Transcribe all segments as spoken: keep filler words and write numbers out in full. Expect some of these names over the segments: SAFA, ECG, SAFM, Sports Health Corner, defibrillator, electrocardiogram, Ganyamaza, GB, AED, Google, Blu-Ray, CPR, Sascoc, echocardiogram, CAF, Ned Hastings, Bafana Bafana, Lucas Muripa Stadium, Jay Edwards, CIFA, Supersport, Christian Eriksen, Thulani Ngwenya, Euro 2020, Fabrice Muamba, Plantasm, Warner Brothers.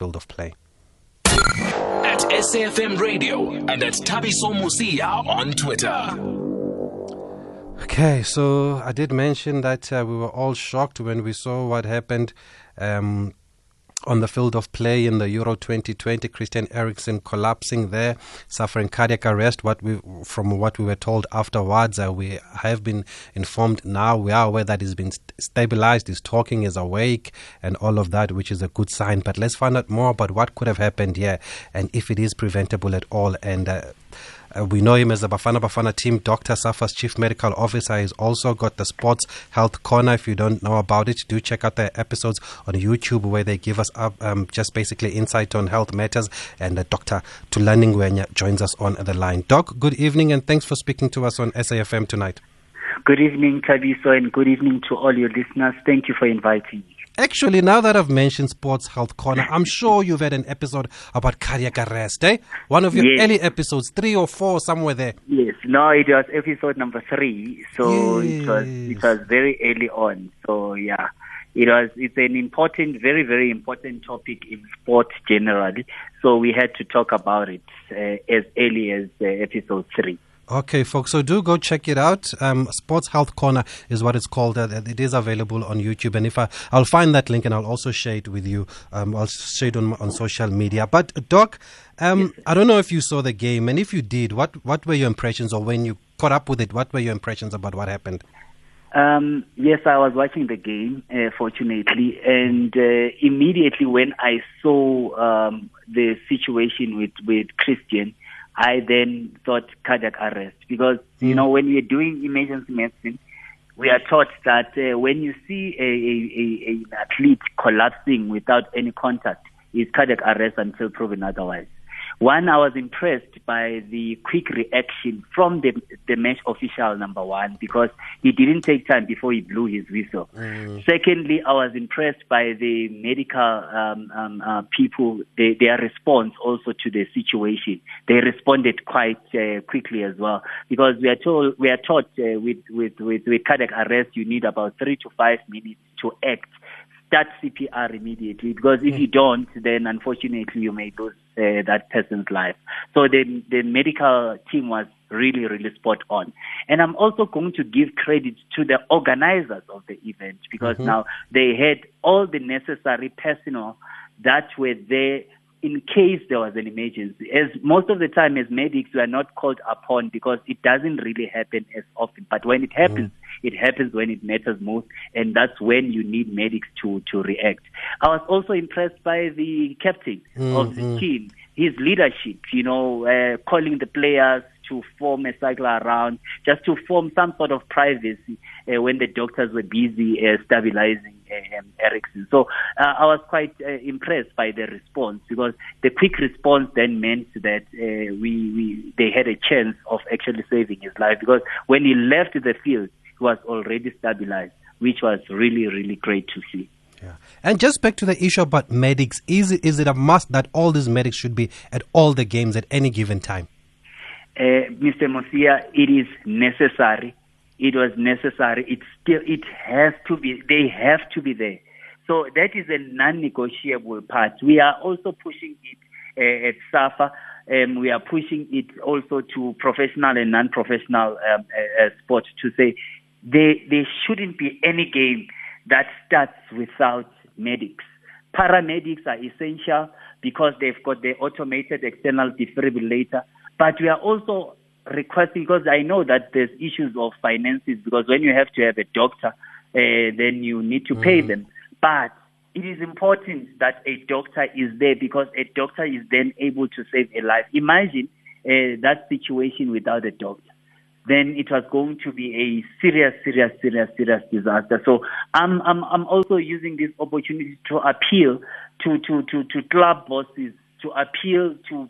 field of play. At S A F M Radio and at Tabiso Mosia on Twitter. Okay, so I did mention that uh, we were all shocked when we saw what happened um, on the field of play in the Euro twenty twenty. Christian Eriksen collapsing there, suffering cardiac arrest. What we, from what we were told afterwards, uh, we have been informed now. We are aware that he's been st- stabilized, he's talking, is awake, and all of that, which is a good sign. But let's find out more about what could have happened here and if it is preventable at all. And Uh, Uh, we know him as the Bafana Bafana team doctor, SAFA's chief medical officer. He's also got the Sports Health Corner. If you don't know about it, do check out their episodes on YouTube where they give us up, um, just basically insight on health matters. And uh, Doctor Thulani Ngwenya joins us on the line. Doc, good evening and thanks for speaking to us on S A F M tonight. Good evening, Tabiso, and good evening to all your listeners. Thank you for inviting me. Actually, now that I've mentioned Sports Health Corner, I'm sure you've had an episode about cardiac arrest, eh? One of your yes. early episodes, three or four, somewhere there. Yes, no, it was episode number three, so yes. it was it was very early on. So yeah, it was it's an important, very very important topic in sport generally. So we had to talk about it uh, as early as uh, episode three. Okay, folks, so do go check it out. Um, Sports Health Corner is what it's called. Uh, it is available on YouTube. And if I, I'll find that link and I'll also share it with you. Um, I'll share it on, on social media. But, Doc, um, I don't know if you saw the game. And if you did, what, what were your impressions? Or when you caught up with it, what were your impressions about what happened? Um, yes, I was watching the game, uh, fortunately. And uh, immediately when I saw um, the situation with, with Christian, I then thought cardiac arrest because, mm. you know, when you're doing emergency medicine, we are taught that uh, when you see a, a, a, an athlete collapsing without any contact, it's cardiac arrest until proven otherwise. One, I was impressed by the quick reaction from the, the match official, number one, because he didn't take time before he blew his whistle. Mm. Secondly, I was impressed by the medical um, um, uh, people, they, their response also to the situation. They responded quite uh, quickly as well, because we are told, we are taught uh, with, with, with, with cardiac arrest, you need about three to five minutes to act. Start C P R immediately, because if you don't, then unfortunately you may lose uh, that person's life. So the, the medical team was really, really spot on. And I'm also going to give credit to the organizers of the event, because mm-hmm. now they had all the necessary personnel that were there in case there was an emergency. As most of the time as medics, we are not called upon because it doesn't really happen as often. But when it happens, mm. it happens when it matters most, and that's when you need medics to, to react. I was also impressed by the captain mm-hmm. of the team, his leadership, you know, uh, calling the players to form a cycle around, just to form some sort of privacy uh, when the doctors were busy uh, stabilizing um, Eriksen. So uh, I was quite uh, impressed by the response, because the quick response then meant that uh, we, we they had a chance of actually saving his life, because when he left the field, he was already stabilized, which was really, really great to see. Yeah. And just back to the issue about medics, is it, is it a must that all these medics should be at all the games at any given time? Uh, Mister Mosia, it is necessary. It was necessary. It still, it has to be. They have to be there. So that is a non-negotiable part. We are also pushing it uh, at SAFA. Um, we are pushing it also to professional and non-professional um, uh, uh, sports to say there there shouldn't be any game that starts without medics. Paramedics are essential because they've got the automated external defibrillator. But we are also requesting, because I know that there's issues of finances, because when you have to have a doctor, uh, then you need to pay mm-hmm. them. But it is important that a doctor is there, because a doctor is then able to save a life. Imagine uh, that situation without a doctor. Then it was going to be a serious, serious, serious, serious disaster. So I'm, I'm, I'm also using this opportunity to appeal to, to, to, to club bosses, to appeal to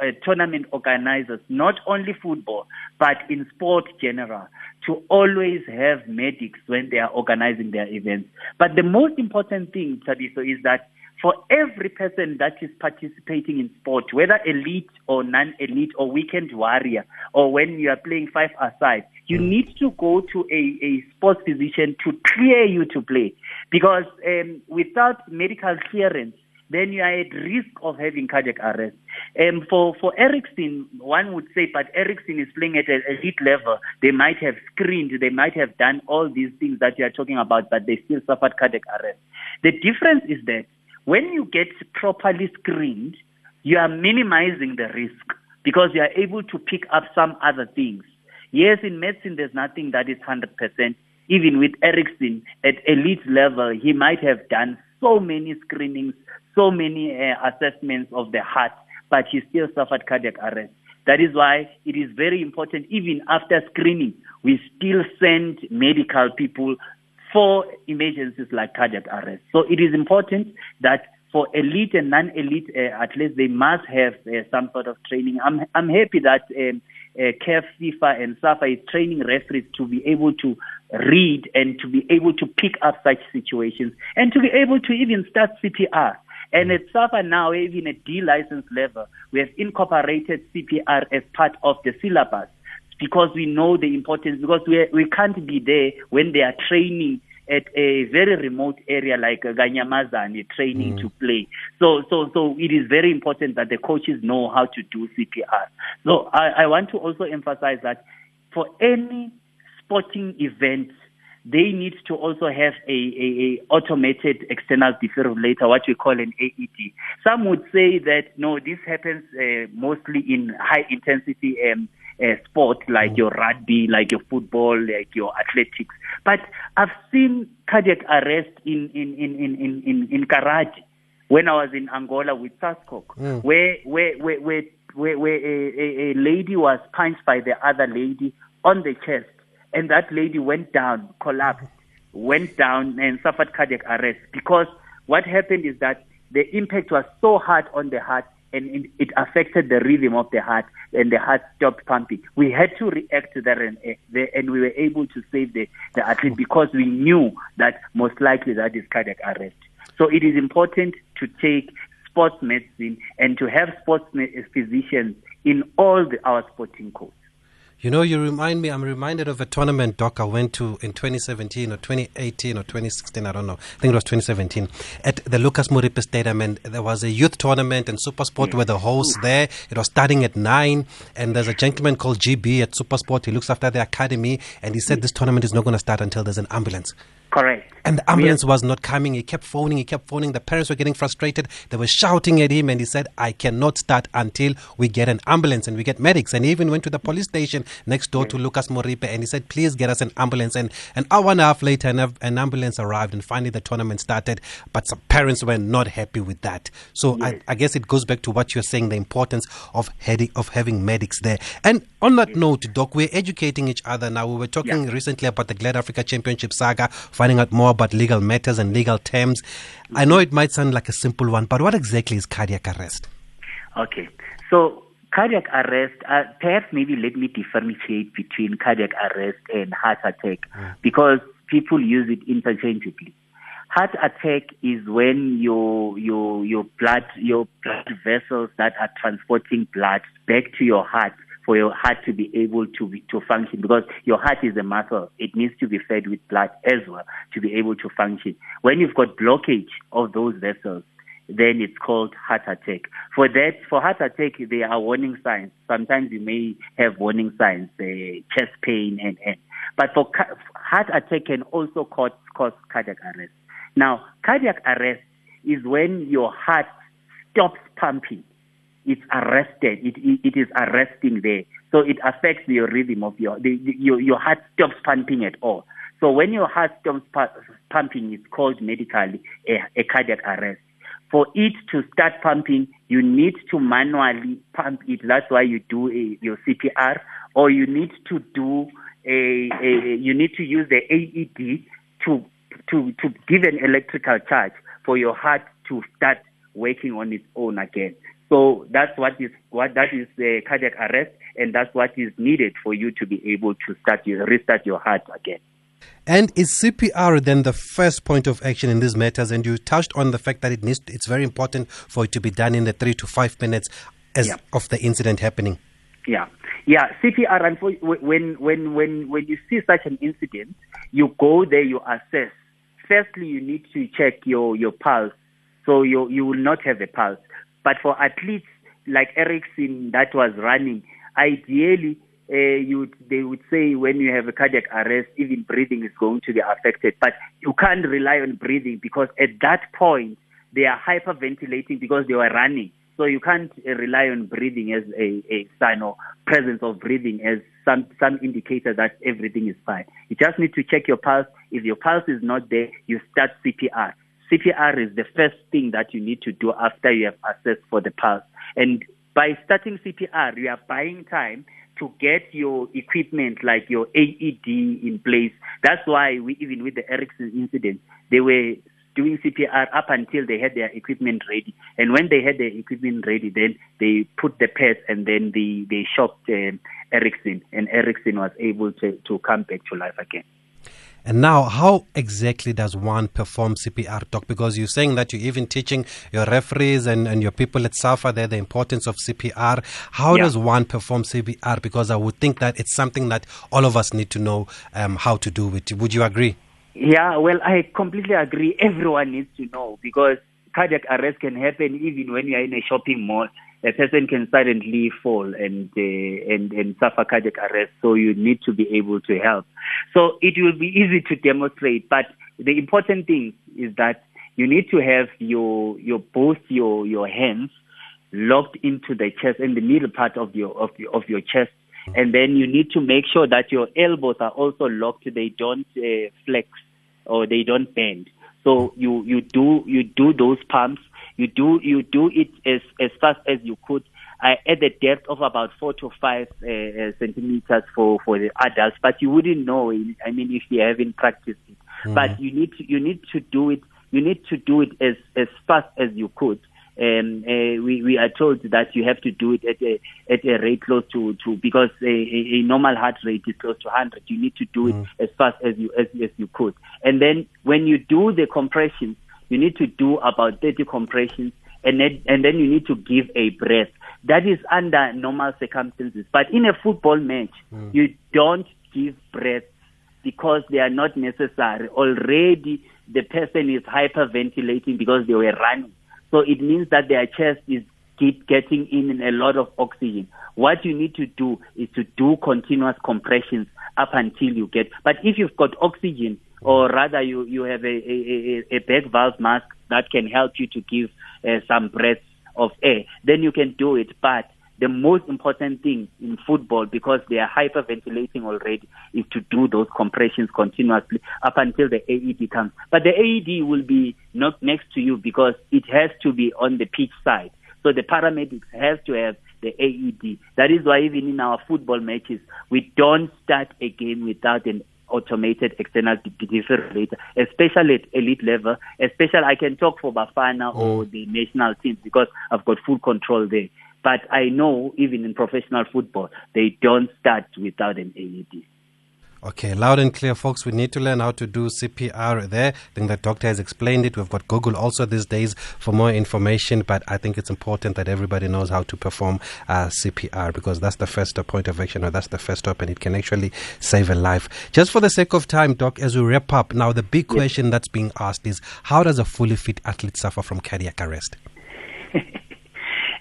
uh, tournament organizers, not only football, but in sport general, to always have medics when they are organizing their events. But the most important thing, Tabiso, is that for every person that is participating in sport, whether elite or non-elite or weekend warrior, or when you are playing five-a-side, you need to go to a, a sports physician to clear you to play. Because um, without medical clearance, then you are at risk of having cardiac arrest. Um, for, for Eriksen, one would say, but Eriksen is playing at an elite level. They might have screened, they might have done all these things that you are talking about, but they still suffered cardiac arrest. The difference is that when you get properly screened, you are minimizing the risk because you are able to pick up some other things. Yes, in medicine, there's nothing that is one hundred percent. Even with Eriksen at elite level, he might have done so many screenings, so many uh, assessments of the heart, but he still suffered cardiac arrest. That is why it is very important, even after screening, we still send medical people for emergencies like cardiac arrest. So it is important that for elite and non-elite uh, athletes, they must have uh, some sort of training. I'm, I'm happy that um, uh, C A F, CIFA, and SAFA is training referees to be able to read and to be able to pick up such situations and to be able to even start C P R. And at SAFA now, even at D license level, we have incorporated C P R as part of the syllabus because we know the importance, because we, we can't be there when they are training at a very remote area like Ganyamaza and a training mm. to play. So so, so it is very important that the coaches know how to do C P R. So I, I want to also emphasize that for any sporting event, they need to also have a, a, a automated external defibrillator, what we call an A E D. Some would say that, no, this happens uh, mostly in high-intensity um, Uh, sport like your rugby, like your football, like your athletics. But I've seen cardiac arrest in in in in in, in karate when I was in Angola with Sascoc, mm. where where where where, where, where a, a, a lady was punched by the other lady on the chest, and that lady went down, collapsed, went down, and suffered cardiac arrest because what happened is that the impact was so hard on the heart. And it affected the rhythm of the heart, and the heart stopped pumping. We had to react to that, and, and we were able to save the, the athlete because we knew that most likely that is cardiac arrest. So it is important to take sports medicine and to have sports physicians in all the, our sporting codes. You know, you remind me, I'm reminded of a tournament, Doc, I went to in twenty seventeen or twenty eighteen or twenty sixteen, I don't know. I think it was twenty seventeen, at the Lucas Muripa Stadium. And there was a youth tournament, and Supersport were the hosts there. It was starting at nine, and there's a gentleman called G B at Supersport. He looks after the academy, and he said this tournament is not going to start until there's an ambulance. Correct. And the ambulance yes. was not coming. He kept phoning. He kept phoning. The parents were getting frustrated. They were shouting at him. And he said, I cannot start until we get an ambulance and we get medics. And he even went to the police station next door to Lucas Moripe. And he said, please get us an ambulance. And an hour and a half later, an ambulance arrived. And finally, the tournament started. But some parents were not happy with that. So yes. I, I guess it goes back to what you're saying, the importance of, heading, of having medics there. And on that yes. note, Doc, we're educating each other now. We were talking yeah. recently about the Glad Africa Championship saga, finding out more about legal matters and legal terms. I know it might sound like a simple one, but what exactly is cardiac arrest? Okay, so cardiac arrest, uh, perhaps maybe let me differentiate between cardiac arrest and heart attack mm. because people use it interchangeably. Heart attack is when your your your blood your blood vessels that are transporting blood back to your heart for your heart to be able to be, to function, because your heart is a muscle. It needs to be fed with blood as well to be able to function. When you've got blockage of those vessels, then it's called heart attack. For that, for heart attack, there are warning signs. Sometimes you may have warning signs, uh, chest pain, and, and. But for ca- heart attack can also cause, cause cardiac arrest. Now, cardiac arrest is when your heart stops pumping. It's arrested. It, it it is arresting there, so it affects your rhythm of your the, the, your your heart stops pumping at all. So when your heart stops pu- pumping, it's called medically a, a cardiac arrest. For it to start pumping, you need to manually pump it. That's why you do a, your C P R, or you need to do a, a you need to use the A E D to to to give an electrical charge for your heart to start working on its own again. So that's what is what that is uh, cardiac arrest, and that's what is needed for you to be able to start your, restart your heart again. And is C P R then the first point of action in these matters? And you touched on the fact that it needs it's very important for it to be done in the three to five minutes as yeah. of the incident happening. Yeah, yeah. C P R. When when when when you see such an incident, you go there, you assess. Firstly, you need to check your your pulse. So you you will not have a pulse. But for athletes like Eriksen that was running, ideally uh, you they would say when you have a cardiac arrest, even breathing is going to be affected. But you can't rely on breathing because at that point they are hyperventilating because they were running. So you can't rely on breathing as a, a sign or presence of breathing as some, some indicator that everything is fine. You just need to check your pulse. If your pulse is not there, you start C P R. C P R is the first thing that you need to do after you have assessed for the pulse. And by starting C P R, you are buying time to get your equipment like your A E D in place. That's why we, even with the Eriksen incident, they were doing C P R up until they had their equipment ready. And when they had their equipment ready, then they put the pads and then they, they shocked um, Eriksen. And Eriksen was able to, to come back to life again. And now, how exactly does one perform C P R, Doc? Because you're saying that you're even teaching your referees and, and your people at SAFA there the importance of C P R. How yeah. does one perform C P R? Because I would think that it's something that all of us need to know um, how to do it. Would you agree? Yeah, well, I completely agree. Everyone needs to know because cardiac arrest can happen even when you are in a shopping mall. A person can suddenly fall and uh, and and suffer cardiac arrest, so you need to be able to help. So it will be easy to demonstrate, but the important thing is that you need to have your your both your your hands locked into the chest in the middle part of your of your, of your chest. And then you need to make sure that your elbows are also locked; they don't uh, flex or they don't bend. So you, you do you do those pumps. You do you do it as as fast as you could uh, at the depth of about four to five uh, centimeters for, for the adults. But you wouldn't know. I mean, if you haven't practiced it, mm-hmm. but you need to, you need to do it. You need to do it as as fast as you could. Um, uh, we, we are told that you have to do it at a at a rate close to, to because a, a, a normal heart rate is close to one hundred. You need to do it mm. as fast as you as, as you could. And then when you do the compressions, you need to do about thirty compressions, and then and then you need to give a breath. That is under normal circumstances. But in a football match, mm. you don't give breaths because they are not necessary. Already the person is hyperventilating because they were running. So it means that their chest is keep getting in a lot of oxygen. What you need to do is to do continuous compressions up until you get. But if you've got oxygen, or rather you, you have a, a, a back valve mask that can help you to give uh, some breaths of air, then you can do it. But the most important thing in football, because they are hyperventilating already, is to do those compressions continuously up until the A E D comes. But the A E D will be not next to you because it has to be on the pitch side. So the paramedics have to have the A E D. That is why even in our football matches, we don't start a game without an automated external defibrillator, especially at elite level. Especially I can talk for Bafana or the national teams because I've got full control there. But I know even in professional football, they don't start without an A E D. Okay, loud and clear, folks. We need to learn how to do C P R there. I think the doctor has explained it. We've got Google also these days for more information, but I think it's important that everybody knows how to perform uh, C P R because that's the first point of action, or that's the first step, and it can actually save a life. Just for the sake of time, Doc, as we wrap up, now the big question yes. that's being asked is, how does a fully fit athlete suffer from cardiac arrest?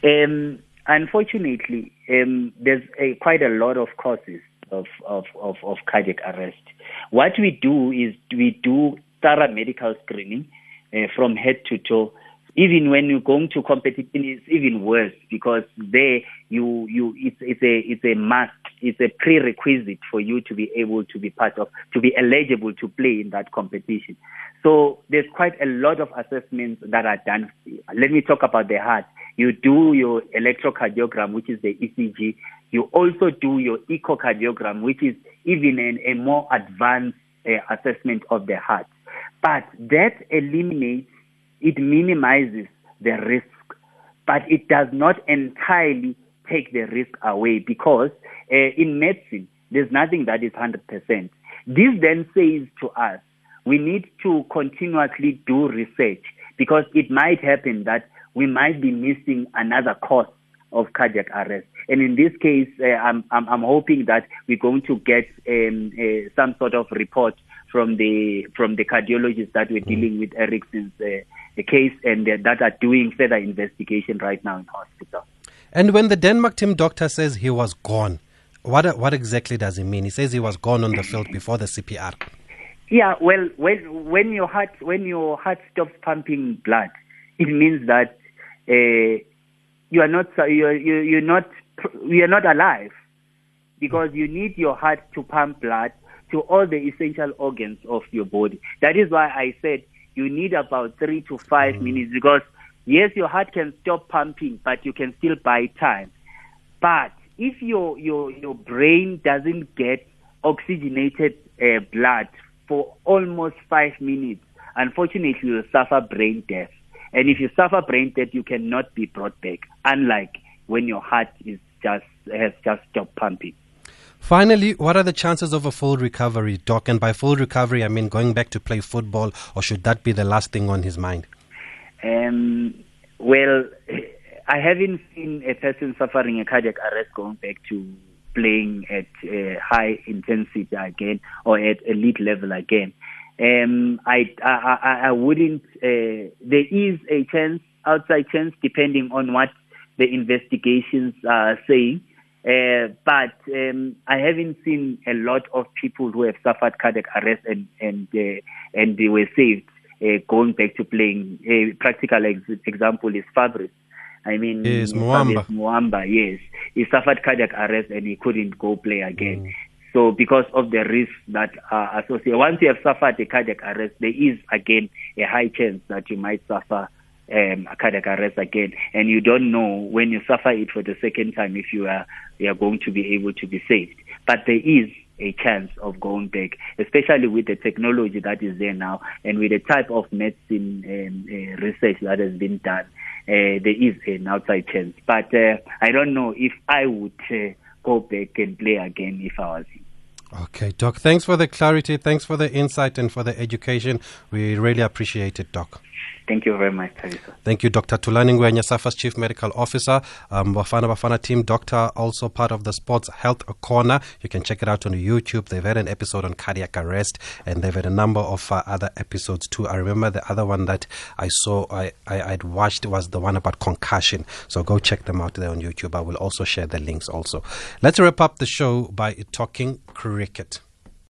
um, unfortunately, um, there's a, quite a lot of causes Of, of, of cardiac arrest. What we do is we do thorough medical screening uh, from head to toe. Even when you're going to competition, it's even worse because there you you it's it's a it's a must, it's a prerequisite for you to be able to be part of, to be eligible to play in that competition. So there's quite a lot of assessments that are done. Let me talk about the heart. You do your electrocardiogram, which is the E C G. You also do your echocardiogram, which is even an, a more advanced uh, assessment of the heart. But that eliminates, it minimizes the risk, but it does not entirely take the risk away because uh, in medicine, there's nothing that is one hundred percent. This then says to us, we need to continuously do research because it might happen that we might be missing another cause of cardiac arrest. And in this case, uh, I'm, I'm I'm hoping that we're going to get um, uh, some sort of report from the from the cardiologist that we're dealing with Eriksen's uh, the case and that are doing further investigation right now in hospital. And when the Denmark team doctor says he was gone, what what exactly does he mean? He says he was gone on the field before the C P R. Yeah, well, when when your heart when your heart stops pumping blood, it means that uh, you are not you you you're not you are not alive, because you need your heart to pump blood to all the essential organs of your body. That is why I said you need about three to five mm. minutes, because yes, your heart can stop pumping, but you can still buy time. But if your your your brain doesn't get oxygenated uh, blood for almost five minutes, unfortunately, you'll suffer brain death. And if you suffer brain death, you cannot be brought back, unlike when your heart is just has just stopped pumping. Finally, what are the chances of a full recovery, Doc? And by full recovery, I mean going back to play football, or should that be the last thing on his mind? Um, well, I haven't seen a person suffering a cardiac arrest going back to playing at uh, high intensity again or at elite level again. Um, I, I, I, I wouldn't. Uh, there is a chance, outside chance, depending on what the investigations are saying. Uh, but um, I haven't seen a lot of people who have suffered cardiac arrest and and uh, and they were saved uh, going back to playing. A practical ex- example is Fabrice. I mean, yes, Muamba. Fabrice Muamba, yes. He suffered cardiac arrest and he couldn't go play again. Mm. So because of the risks that are associated, once you have suffered a cardiac arrest, there is, again, a high chance that you might suffer Um, cardiac arrest again, and you don't know when you suffer it for the second time if you are you are going to be able to be saved. But there is a chance of going back, especially with the technology that is there now and with the type of medicine um, uh, research that has been done. Uh, there is an outside chance, but uh, I don't know if I would uh, go back and play again if I was him. Okay, Doc, thanks for the clarity, thanks for the insight and for the education. We really appreciate it, Doc. Thank you very much, Tabiso. Thank you, Doctor Thulani Ngwenya, SAFA's Chief Medical Officer, um, Bafana Bafana team doctor, also part of the Sports Health Corner. You can check it out on YouTube. They've had an episode on cardiac arrest, and they've had a number of uh, other episodes too. I remember the other one that I saw, I, I, I'd watched, was the one about concussion. So go check them out there on YouTube. I will also share the links also. Let's wrap up the show by talking cricket.